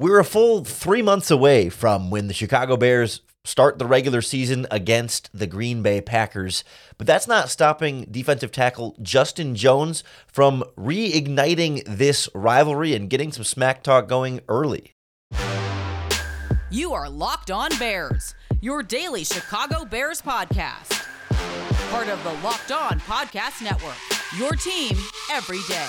We're a full 3 months away from when the Chicago Bears start the regular season against the Green Bay Packers, but that's not stopping defensive tackle Justin Jones from reigniting this rivalry and getting some smack talk going early. You are Locked On Bears, your daily Chicago Bears podcast. Part of the Locked On Podcast Network, your team every day.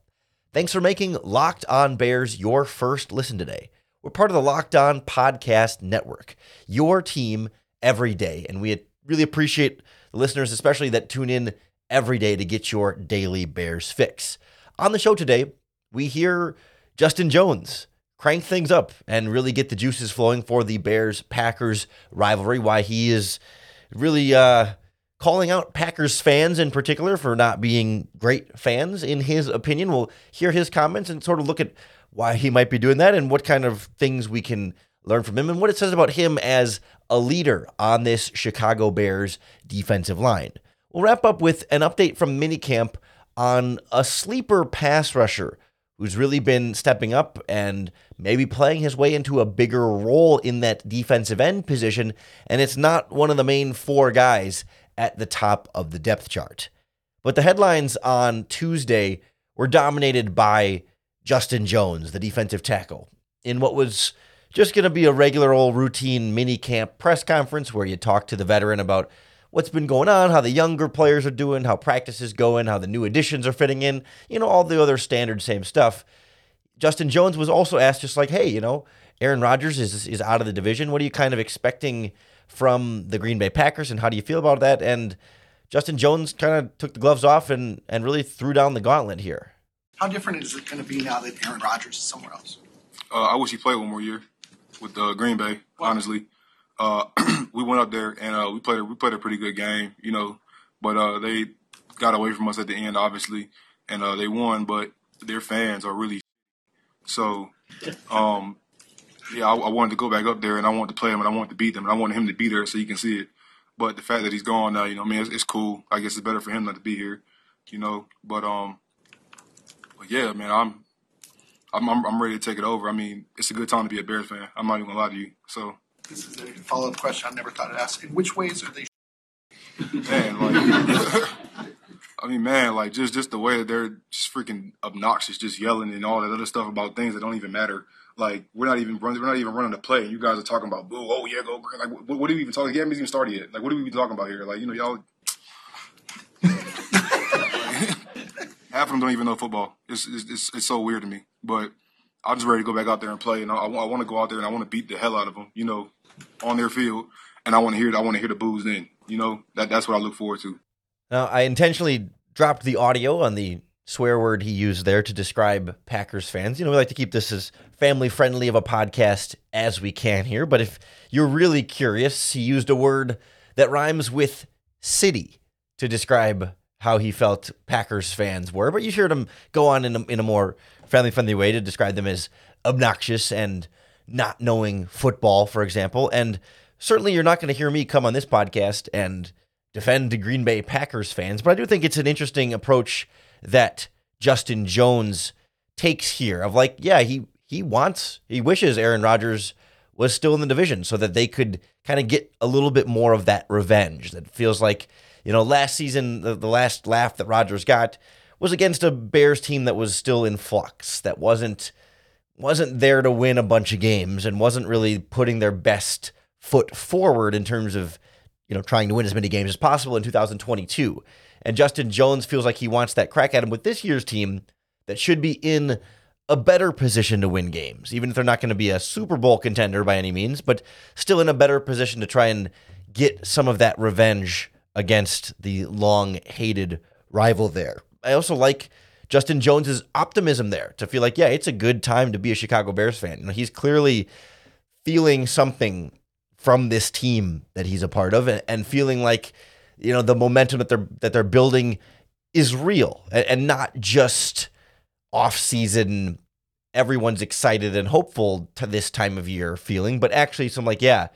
Thanks for making Locked On Bears your first listen today. We're part of the Locked On Podcast Network, your team every day. And we really appreciate the listeners, especially that tune in every day to get your daily Bears fix. On the show today, we hear Justin Jones crank things up and really get the juices flowing for the Bears-Packers rivalry, why he is really calling out Packers fans in particular for not being great fans, in his opinion. We'll hear his comments and sort of look at why he might be doing that and what kind of things we can learn from him and what it says about him as a leader on this Chicago Bears defensive line. We'll wrap up with an update from minicamp on a sleeper pass rusher who's really been stepping up and maybe playing his way into a bigger role in that defensive end position, and it's not one of the main four guys at the top of the depth chart. But the headlines on Tuesday were dominated by Justin Jones, the defensive tackle, in what was just going to be a regular old routine mini camp press conference where you talk to the veteran about what's been going on, how the younger players are doing, how practice is going, how the new additions are fitting in, you know, all the other standard same stuff. Justin Jones was also asked just like, hey, you know, Aaron Rodgers is out of the division. What are you kind of expecting from the Green Bay Packers, and how do you feel about that? And Justin Jones kind of took the gloves off and really threw down the gauntlet here. How different is it going to be now that Aaron Rodgers is somewhere else? I wish he played one more year with Green Bay, honestly. We went up there and we played a pretty good game, you know, but they got away from us at the end, obviously, and they won, but their fans are really so – yeah, I wanted to go back up there, and I wanted to play him, and I wanted to beat them, and I wanted him to be there so you can see it. But the fact that he's gone now, you know, I mean, it's cool. I guess it's better for him not to be here, you know. But yeah, man, I'm ready to take it over. I mean, it's a good time to be a Bears fan. I'm not even gonna lie to you. So this is a follow-up question I never thought I'd ask. In which ways are they? Just the way that they're just freaking obnoxious, just yelling and all that other stuff about things that don't even matter. Like, we're not even running the play. You guys are talking about, boo, oh, yeah, go Green. Like, what are we even talking? You haven't even started yet. Like, what are we even talking about here? Like, you know, y'all. Half of them don't even know football. It's so weird to me. But I'm just ready to go back out there and play. And I want to go out there and I want to beat the hell out of them, you know, on their field. And I want to hear the boos then. You know, that's what I look forward to. Now, I intentionally dropped the audio on the swear word he used there to describe Packers fans. You know, we like to keep this as family friendly of a podcast as we can here, but if you're really curious, he used a word that rhymes with city to describe how he felt Packers fans were, but you heard him go on in a more family friendly way to describe them as obnoxious and not knowing football, for example. And certainly you're not going to hear me come on this podcast and defend the Green Bay Packers fans, but I do think it's an interesting approach that Justin Jones takes here of like, yeah, he wishes Aaron Rodgers was still in the division so that they could kind of get a little bit more of that revenge. That feels like, you know, last season, the last laugh that Rodgers got was against a Bears team that was still in flux, that wasn't there to win a bunch of games and wasn't really putting their best foot forward in terms of, you know, trying to win as many games as possible in 2022. And Justin Jones feels like he wants that crack at him with this year's team that should be in a better position to win games, even if they're not going to be a Super Bowl contender by any means, but still in a better position to try and get some of that revenge against the long-hated rival there. I also like Justin Jones's optimism there to feel like, yeah, it's a good time to be a Chicago Bears fan. You know, he's clearly feeling something from this team that he's a part of, and feeling like, you know, the momentum that they're building is real, and not just off-season, everyone's excited and hopeful to this time of year feeling, but actually some like, yeah,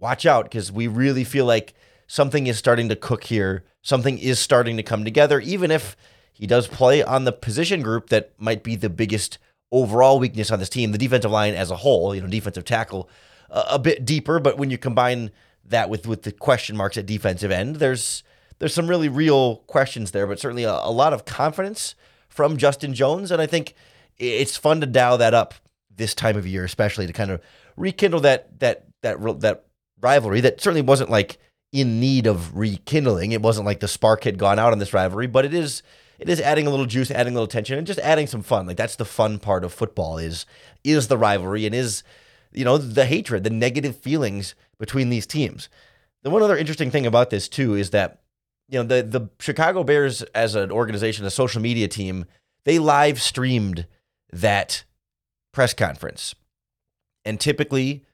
watch out, because we really feel like something is starting to cook here. Something is starting to come together, even if he does play on the position group that might be the biggest overall weakness on this team, the defensive line as a whole, you know, defensive tackle a bit deeper. But when you combine that with the question marks at defensive end, there's some really real questions there, but certainly a lot of confidence from Justin Jones. And I think it's fun to dial that up this time of year, especially to kind of rekindle that rivalry that certainly wasn't like in need of rekindling. It wasn't like the spark had gone out on this rivalry, but it is adding a little juice, adding a little tension, and just adding some fun. Like, that's the fun part of football is the rivalry, and is, you know, the hatred, the negative feelings between these teams. The one other interesting thing about this too is that, you know, the Chicago Bears as an organization, a social media team, they live streamed that press conference. And typically,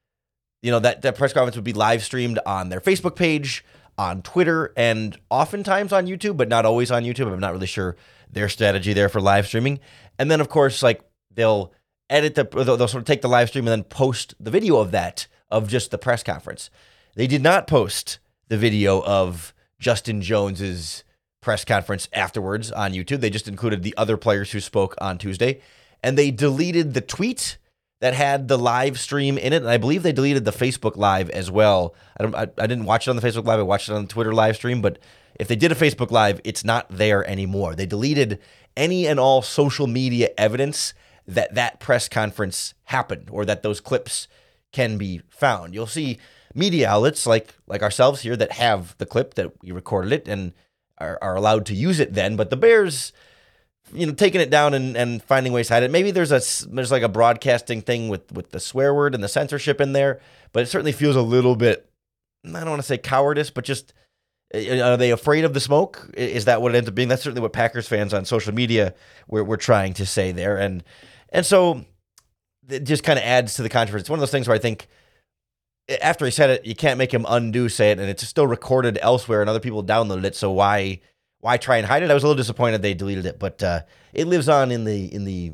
you know, that press conference would be live streamed on their Facebook page, on Twitter, and oftentimes on YouTube, but not always on YouTube. I'm not really sure their strategy there for live streaming. And then, of course, like, they'll edit they'll sort of take the live stream and then post the video of that, of just the press conference. They did not post the video of Justin Jones's press conference afterwards on YouTube. They just included the other players who spoke on Tuesday, and they deleted the tweet that had the live stream in it, and I believe they deleted the Facebook Live as well. I didn't watch it on the Facebook Live. I watched it on the Twitter live stream, but if they did a Facebook Live, it's not there anymore. They deleted any and all social media evidence that press conference happened, or that those clips can be found. You'll see media outlets like ourselves here that have the clip that we recorded it and are allowed to use it then, but the Bears, you know, taking it down and finding ways to hide it. Maybe there's like a broadcasting thing with the swear word and the censorship in there, but it certainly feels a little bit, I don't want to say cowardice, but just, are they afraid of the smoke? Is that what it ends up being? That's certainly what Packers fans on social media were trying to say there. And so it just kind of adds to the controversy. It's one of those things where I think after he said it, you can't make him say it, and it's still recorded elsewhere and other people downloaded it. So why try and hide it? I was a little disappointed they deleted it, but it lives on in the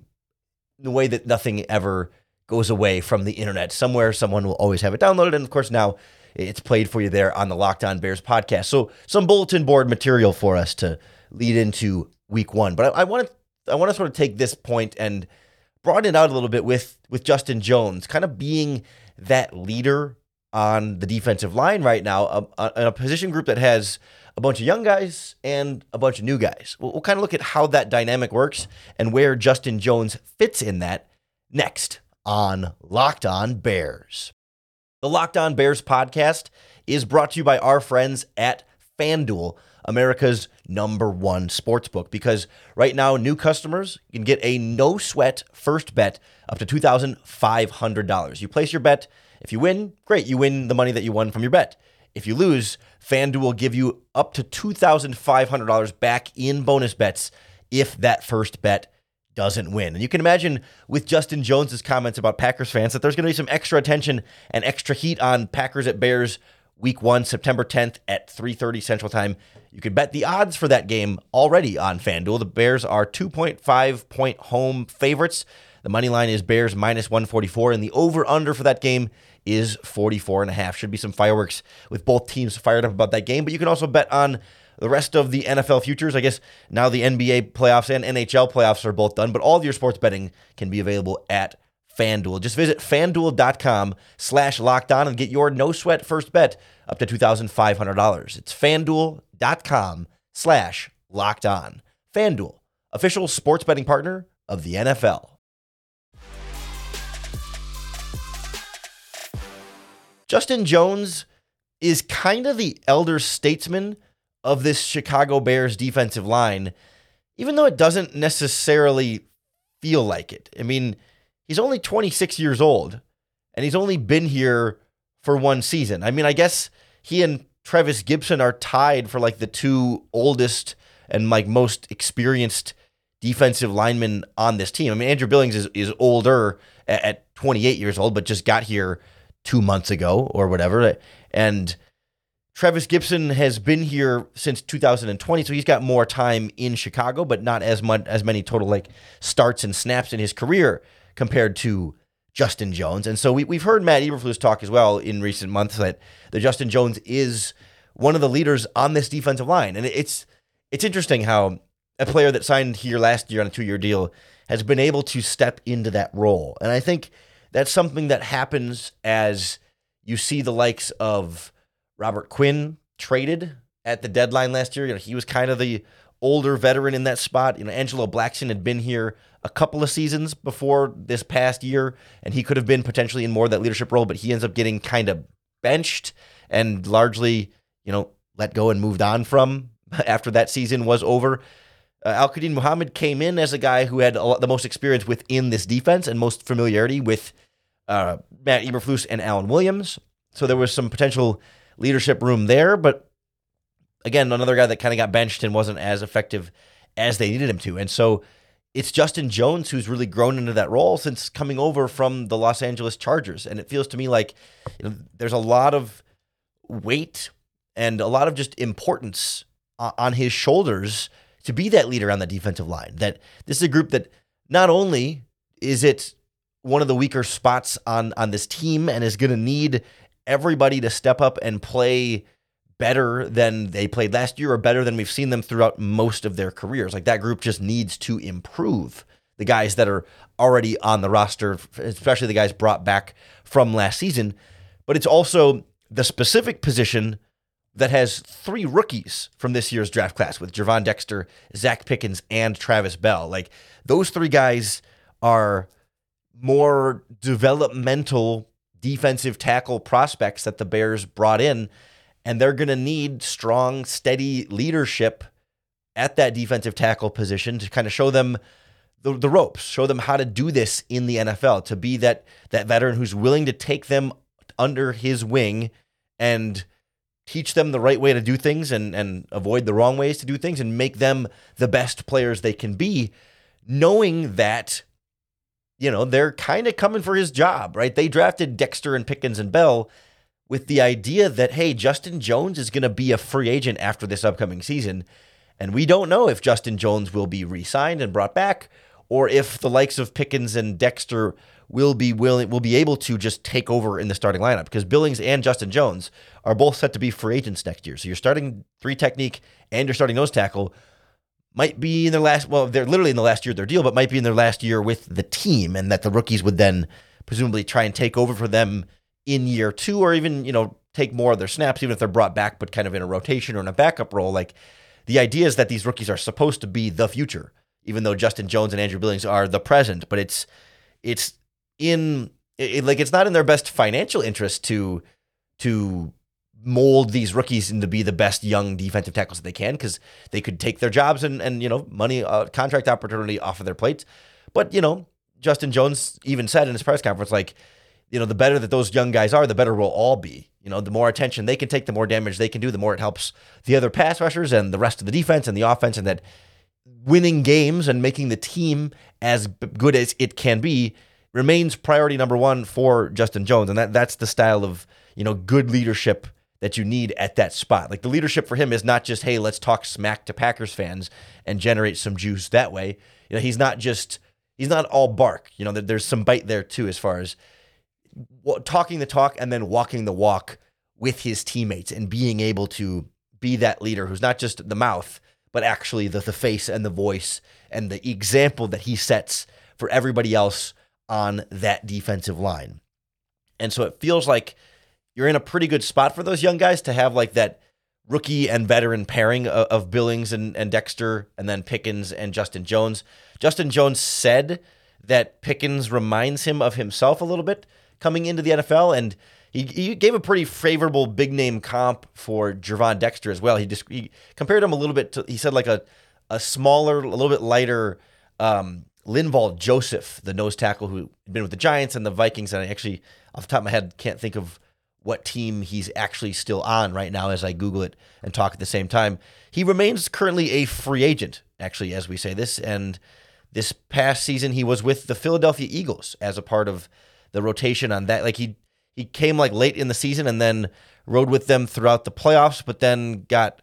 way that nothing ever goes away from the internet. Somewhere, someone will always have it downloaded, and of course now it's played for you there on the Locked On Bears podcast. So some bulletin board material for us to lead into Week One. But I want to sort of take this point and broaden it out a little bit with Justin Jones, kind of being that leader on the defensive line right now, a position group that has a bunch of young guys and a bunch of new guys. We'll kind of look at how that dynamic works and where Justin Jones fits in that next on Locked On Bears. The Locked On Bears podcast is brought to you by our friends at FanDuel, America's #1 sportsbook, because right now new customers can get a no-sweat first bet up to $2,500. You place your bet. If you win, great. You win the money that you won from your bet. If you lose, FanDuel will give you up to $2,500 back in bonus bets if that first bet doesn't win. And you can imagine with Justin Jones's comments about Packers fans that there's going to be some extra attention and extra heat on Packers at Bears Week 1, September 10th at 3:30 Central Time. You can bet the odds for that game already on FanDuel. The Bears are 2.5-point home favorites. The money line is Bears -144, and the over-under for that game is 44.5. Should be some fireworks with both teams fired up about that game, but you can also bet on the rest of the NFL futures. I guess now the NBA playoffs and NHL playoffs are both done, but all of your sports betting can be available at FanDuel. Just visit FanDuel.com/LockedOn and get your no-sweat first bet up to $2,500. It's FanDuel.com/LockedOn. FanDuel, official sports betting partner of the NFL. Justin Jones is kind of the elder statesman of this Chicago Bears defensive line, even though it doesn't necessarily feel like it. I mean, he's only 26 years old, and he's only been here for one season. I mean, I guess he and Trevis Gipson are tied for like the two oldest and like most experienced defensive linemen on this team. I mean, Andrew Billings is older at 28 years old, but just got here 2 months ago or whatever. And Trevis Gipson has been here since 2020, so he's got more time in Chicago, but not as many total like starts and snaps in his career compared to Justin Jones. And so we've heard Matt Eberflus talk as well in recent months that the Justin Jones is one of the leaders on this defensive line. And it's interesting how a player that signed here last year on a 2-year deal has been able to step into that role. And I think that's something that happens as you see the likes of Robert Quinn traded at the deadline last year. You know, he was kind of the older veteran in that spot. You know, Angelo Blackson had been here a couple of seasons before this past year, and he could have been potentially in more of that leadership role, but he ends up getting kind of benched and largely, you know, let go and moved on from after that season was over. Al-Quadin Muhammad came in as a guy who had the most experience within this defense and most familiarity with Matt Eberflus and Alan Williams. So there was some potential leadership room there, but again, another guy that kind of got benched and wasn't as effective as they needed him to. And so it's Justin Jones who's really grown into that role since coming over from the Los Angeles Chargers. And it feels to me like, you know, there's a lot of weight and a lot of just importance on his shoulders to be that leader on the defensive line. That this is a group that not only is it one of the weaker spots on this team and is going to need everybody to step up and play better than they played last year or better than we've seen them throughout most of their careers. Like, that group just needs to improve. The guys that are already on the roster, especially the guys brought back from last season, but it's also the specific position that has 3 rookies from this year's draft class with Gervon Dexter, Zach Pickens, and Travis Bell. Like, those 3 guys are more developmental defensive tackle prospects that the Bears brought in, and they're going to need strong, steady leadership at that defensive tackle position to kind of show them the ropes, show them how to do this in the NFL, to be that veteran who's willing to take them under his wing and teach them the right way to do things and avoid the wrong ways to do things and make them the best players they can be, knowing that, you know, they're kind of coming for his job, right? They drafted Dexter and Pickens and Bell with the idea that, hey, Justin Jones is going to be a free agent after this upcoming season, and we don't know if Justin Jones will be re-signed and brought back or if the likes of Pickens and Dexter will be able to just take over in the starting lineup, because Billings and Justin Jones are both set to be free agents next year. So your starting 3 technique and your starting nose tackle might be in their last, well, they're literally in the last year of their deal, but might be in their last year with the team, and that the rookies would then presumably try and take over for them in year 2, or even, you know, take more of their snaps, even if they're brought back, but kind of in a rotation or in a backup role. Like, the idea is that these rookies are supposed to be the future, even though Justin Jones and Andrew Billings are the present, but it's not in their best financial interest to mold these rookies into be the best young defensive tackles that they can, because they could take their jobs and you know, money, contract opportunity off of their plates. But, you know, Justin Jones even said in his press conference, like, you know, the better that those young guys are, the better we'll all be. You know, the more attention they can take, the more damage they can do, the more it helps the other pass rushers and the rest of the defense and the offense, and that winning games and making the team as good as it can be remains priority number 1 for Justin Jones. And that's the style of, you know, good leadership that you need at that spot. Like, the leadership for him is not just, hey, let's talk smack to Packers fans and generate some juice that way. You know, he's not all bark. You know, there's some bite there too, as far as talking the talk and then walking the walk with his teammates and being able to be that leader who's not just the mouth, but actually the face and the voice and the example that he sets for everybody else on that defensive line. And so it feels like you're in a pretty good spot for those young guys to have, like, that rookie and veteran pairing of Billings and Dexter, and then Pickens and Justin Jones. Justin Jones said that Pickens reminds him of himself a little bit coming into the NFL, and he gave a pretty favorable big-name comp for Gervon Dexter as well. He compared him a little bit to, he said, like a smaller, a little bit lighter Linval Joseph, the nose tackle who had been with the Giants and the Vikings, and I actually, off the top of my head, can't think of what team he's actually still on right now as I Google it and talk at the same time. He remains currently a free agent actually, as we say this. And this past season, he was with the Philadelphia Eagles as a part of the rotation on that. Like he came like late in the season and then rode with them throughout the playoffs, but then got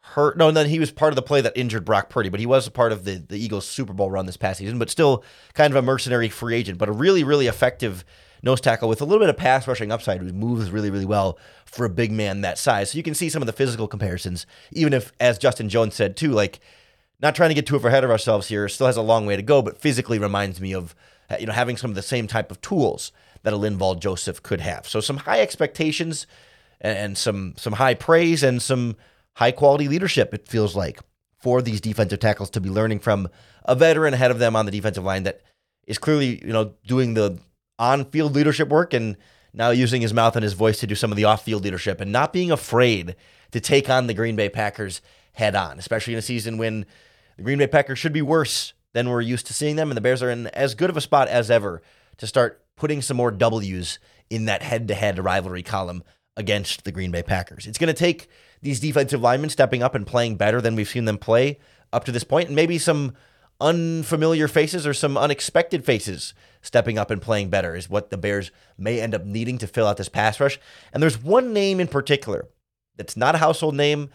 hurt. No, and then he was part of the play that injured Brock Purdy, but he was a part of the Eagles Super Bowl run this past season, but still kind of a mercenary free agent, but a really, really effective nose tackle with a little bit of pass rushing upside who moves really, really well for a big man that size. So you can see some of the physical comparisons, even if, as Justin Jones said too, like not trying to get too far ahead of ourselves here, still has a long way to go, but physically reminds me of, you know, having some of the same type of tools that a Linval Joseph could have. So some high expectations and some high praise and some high quality leadership, it feels like, for these defensive tackles to be learning from a veteran ahead of them on the defensive line that is clearly, you know, doing the on-field leadership work and now using his mouth and his voice to do some of the off-field leadership and not being afraid to take on the Green Bay Packers head on, especially in a season when the Green Bay Packers should be worse than we're used to seeing them, and the Bears are in as good of a spot as ever to start putting some more W's in that head-to-head rivalry column against the Green Bay Packers. It's going to take these defensive linemen stepping up and playing better than we've seen them play up to this point, and maybe some unfamiliar faces or some unexpected faces stepping up and playing better is what the Bears may end up needing to fill out this pass rush. And there's one name in particular that's not a household name,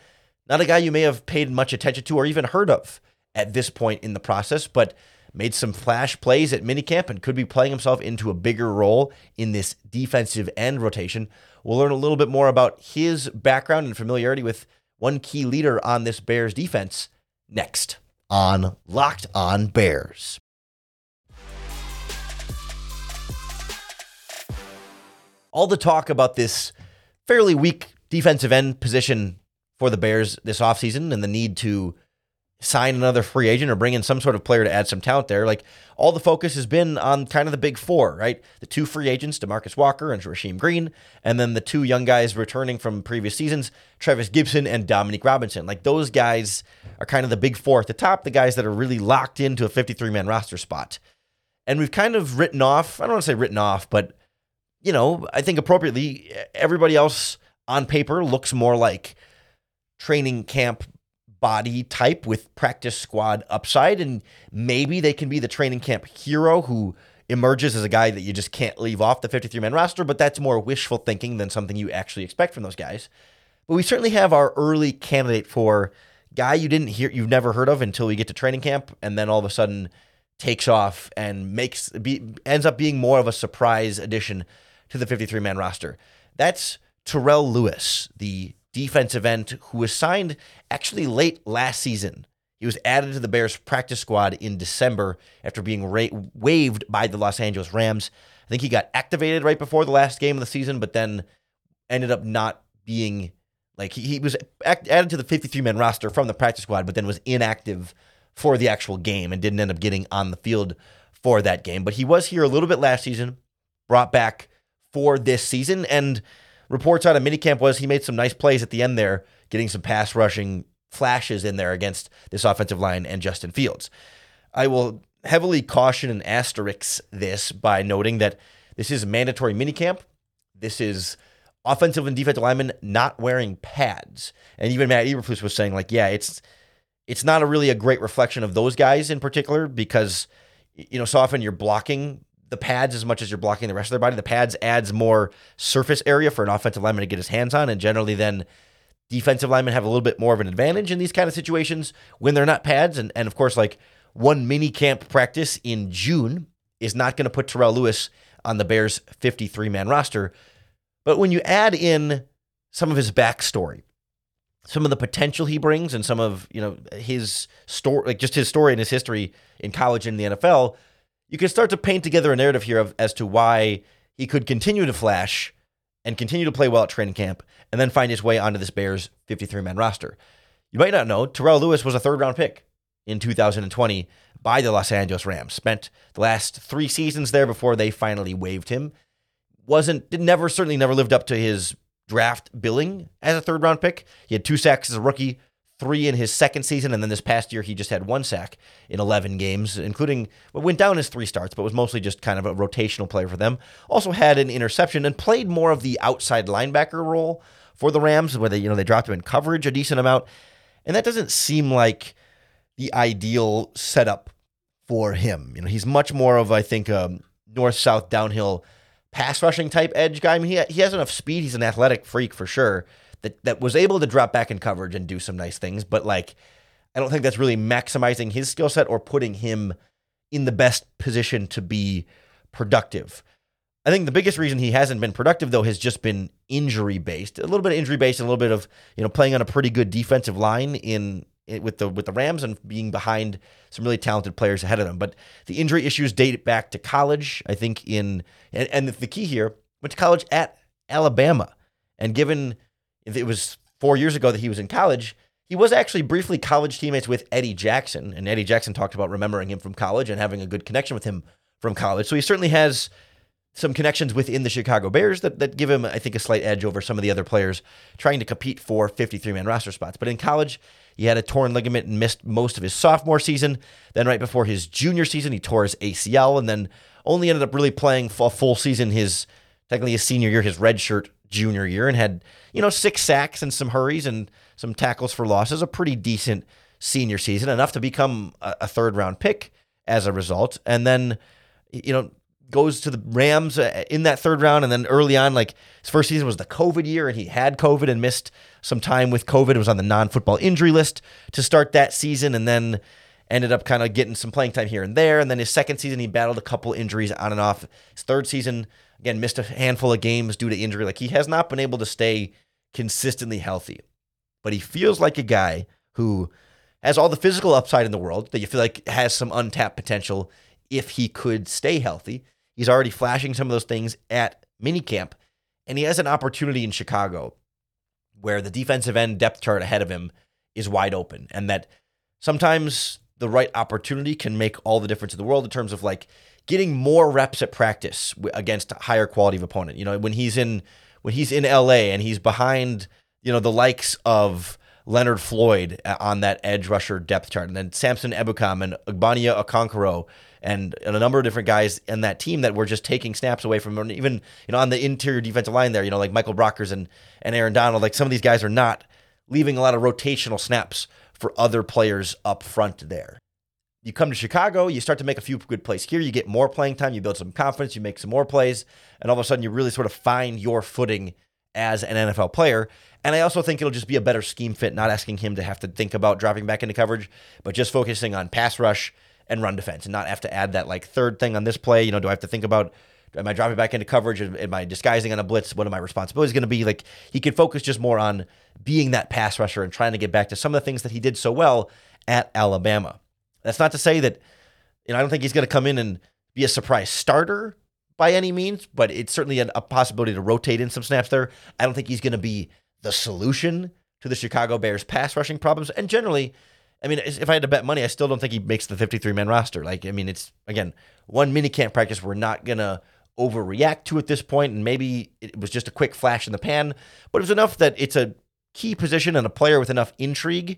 not a guy you may have paid much attention to or even heard of at this point in the process, but made some flash plays at minicamp and could be playing himself into a bigger role in this defensive end rotation. We'll learn a little bit more about his background and familiarity with one key leader on this Bears defense next on Locked On Bears. All the talk about this fairly weak defensive end position for the Bears this offseason and the need to sign another free agent or bring in some sort of player to add some talent there. Like, all the focus has been on kind of the big four, right? The two free agents, DeMarcus Walker and Rasheem Green, and then the two young guys returning from previous seasons, Trevis Gipson and Dominique Robinson. Like, those guys are kind of the big four at the top, the guys that are really locked into a 53-man roster spot. And we've kind of written off, I don't want to say written off, but, you know, I think appropriately, everybody else on paper looks more like training camp body type with practice squad upside, and maybe they can be the training camp hero who emerges as a guy that you just can't leave off the 53-man roster, but that's more wishful thinking than something you actually expect from those guys. But we certainly have our early candidate for guy you've never heard of until we get to training camp, and then all of a sudden takes off and ends up being more of a surprise addition to the 53-man roster. That's Terrell Lewis, the defensive end who was signed actually late last season. He was added to the Bears practice squad in December after being waived by the Los Angeles Rams. I think he got activated right before the last game of the season, but then ended up not being, like, he was added to the 53-man roster from the practice squad, but then was inactive for the actual game and didn't end up getting on the field for that game. But he was here a little bit last season, brought back for this season, and reports out of minicamp was he made some nice plays at the end there, getting some pass rushing flashes in there against this offensive line and Justin Fields. I will heavily caution and asterisk this by noting that this is mandatory minicamp. This is offensive and defensive linemen not wearing pads. And even Matt Eberflus was saying, like, yeah, it's not a great reflection of those guys in particular because, you know, so often you're blocking the pads as much as you're blocking the rest of their body. The pads adds more surface area for an offensive lineman to get his hands on, and generally then defensive linemen have a little bit more of an advantage in these kind of situations when they're not pads. And of course, like, one mini camp practice in June is not going to put Terrell Lewis on the Bears 53-man roster. But when you add in some of his backstory, some of the potential he brings, and some of, you know, his story, like just his story and his history in college and in the NFL, you can start to paint together a narrative here as to why he could continue to flash and continue to play well at training camp and then find his way onto this Bears 53-man roster. You might not know, Terrell Lewis was a third-round pick in 2020 by the Los Angeles Rams. Spent the last three seasons there before they finally waived him. Certainly never lived up to his draft billing as a third-round pick. He had 2 sacks as a rookie, 3 in his second season, and then this past year he just had 1 sack in 11 games, including what went down as 3 starts, but was mostly just kind of a rotational player for them. Also had an interception and played more of the outside linebacker role for the Rams, where they dropped him in coverage a decent amount, and that doesn't seem like the ideal setup for him. You know, he's much more of, I think, a north-south downhill pass rushing type edge guy. I mean, he has enough speed. He's an athletic freak for sure that was able to drop back in coverage and do some nice things. But like, I don't think that's really maximizing his skill set or putting him in the best position to be productive. I think the biggest reason he hasn't been productive, though, has just been injury-based. A little bit of injury-based and a little bit of, you know, playing on a pretty good defensive line with the Rams and being behind some really talented players ahead of them. But the injury issues date back to college, I think, and the key here, went to college at Alabama. And given if it was 4 years ago that he was in college, he was actually briefly college teammates with Eddie Jackson. And Eddie Jackson talked about remembering him from college and having a good connection with him from college. So he certainly has some connections within the Chicago Bears that give him, I think, a slight edge over some of the other players trying to compete for 53-man roster spots. But in college, he had a torn ligament and missed most of his sophomore season. Then right before his junior season, he tore his ACL and then only ended up really playing a full season technically his senior year, his redshirt junior year, and had, you know, 6 sacks and some hurries and some tackles for losses, a pretty decent senior season, enough to become a third-round pick as a result. And then, you know, goes to the Rams in that third round. And then early on, like his first season was the COVID year and he had COVID and missed some time with COVID. It was on the non-football injury list to start that season. And then ended up kind of getting some playing time here and there. And then his second season, he battled a couple injuries on and off. His third season, again, missed a handful of games due to injury. Like he has not been able to stay consistently healthy, but he feels like a guy who has all the physical upside in the world that you feel like has some untapped potential if he could stay healthy. He's already flashing some of those things at minicamp, and he has an opportunity in Chicago where the defensive end depth chart ahead of him is wide open, and that sometimes the right opportunity can make all the difference in the world in terms of like getting more reps at practice against a higher quality of opponent. You know, when he's in LA and he's behind, you know, the likes of Leonard Floyd on that edge rusher depth chart, and then Samson Ebukam and Ogbania Okonkwo and a number of different guys in that team that were just taking snaps away from, even, you know, on the interior defensive line there, you know, like Michael Brockers and Aaron Donald, like some of these guys are not leaving a lot of rotational snaps for other players up front there. You come to Chicago, you start to make a few good plays here, you get more playing time, you build some confidence, you make some more plays, and all of a sudden you really sort of find your footing as an NFL player. And I also think it'll just be a better scheme fit, not asking him to have to think about dropping back into coverage, but just focusing on pass rush and run defense and not have to add that like third thing on this play. You know, do I have to think about, am I dropping back into coverage? Am I disguising on a blitz? What are my responsibilities going to be? Like he can focus just more on being that pass rusher and trying to get back to some of the things that he did so well at Alabama. That's not to say that, you know, I don't think he's going to come in and be a surprise starter by any means, but it's certainly a possibility to rotate in some snaps there. I don't think he's going to be the solution to the Chicago Bears pass rushing problems. And generally, I mean, if I had to bet money, I still don't think he makes the 53-man roster. Like, I mean, it's, again, one minicamp practice. We're not going to overreact to at this point, and maybe it was just a quick flash in the pan, but it was enough that it's a key position and a player with enough intrigue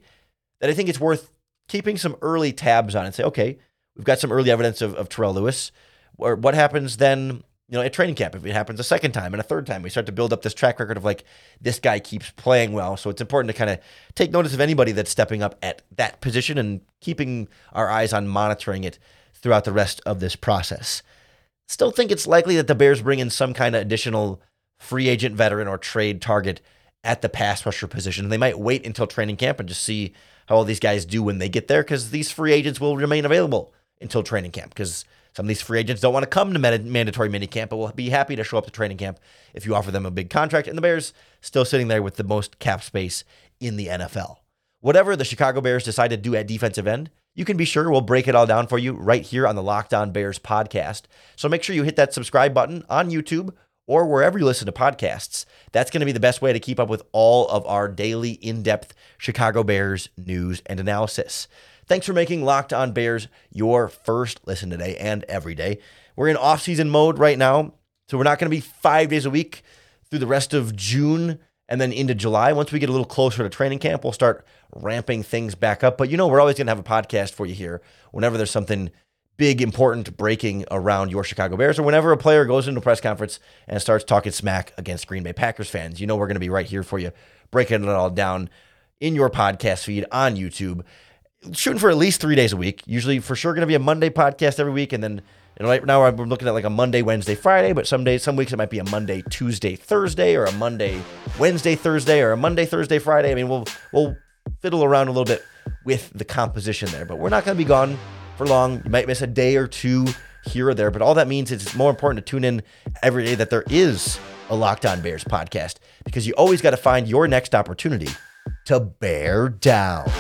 that I think it's worth keeping some early tabs on and say, okay, we've got some early evidence of Terrell Lewis. Or what happens then, you know, at training camp, if it happens a second time and a third time, we start to build up this track record of like, this guy keeps playing well. So it's important to kind of take notice of anybody that's stepping up at that position and keeping our eyes on monitoring it throughout the rest of this process. Still think it's likely that the Bears bring in some kind of additional free agent veteran or trade target at the pass rusher position. They might wait until training camp and just see how all these guys do when they get there, because these free agents will remain available until training camp, because some of these free agents don't want to come to mandatory minicamp, but will be happy to show up to training camp if you offer them a big contract. And the Bears still sitting there with the most cap space in the NFL. Whatever the Chicago Bears decide to do at defensive end, you can be sure we'll break it all down for you right here on the Locked On Bears podcast. So make sure you hit that subscribe button on YouTube or wherever you listen to podcasts. That's going to be the best way to keep up with all of our daily in-depth Chicago Bears news and analysis. Thanks for making Locked On Bears your first listen today and every day. We're in off-season mode right now, so we're not going to be 5 days a week through the rest of June and then into July. Once we get a little closer to training camp, we'll start ramping things back up. But you know, we're always going to have a podcast for you here whenever there's something big, important breaking around your Chicago Bears, or whenever a player goes into a press conference and starts talking smack against Green Bay Packers fans. You know, we're going to be right here for you, breaking it all down in your podcast feed on YouTube. shooting for at least 3 days a week. Usually for sure going to be a Monday podcast every week. And then right now I'm looking at like a Monday, Wednesday, Friday. But some days, some weeks it might be a Monday, Tuesday, Thursday, or a Monday, Wednesday, Thursday, or a Monday, Thursday, Friday. I mean, we'll fiddle around a little bit with the composition there. But we're not going to be gone for long. You might miss a day or two here or there. But all that means is it's more important to tune in every day that there is a Locked On Bears podcast, because you always got to find your next opportunity to bear down.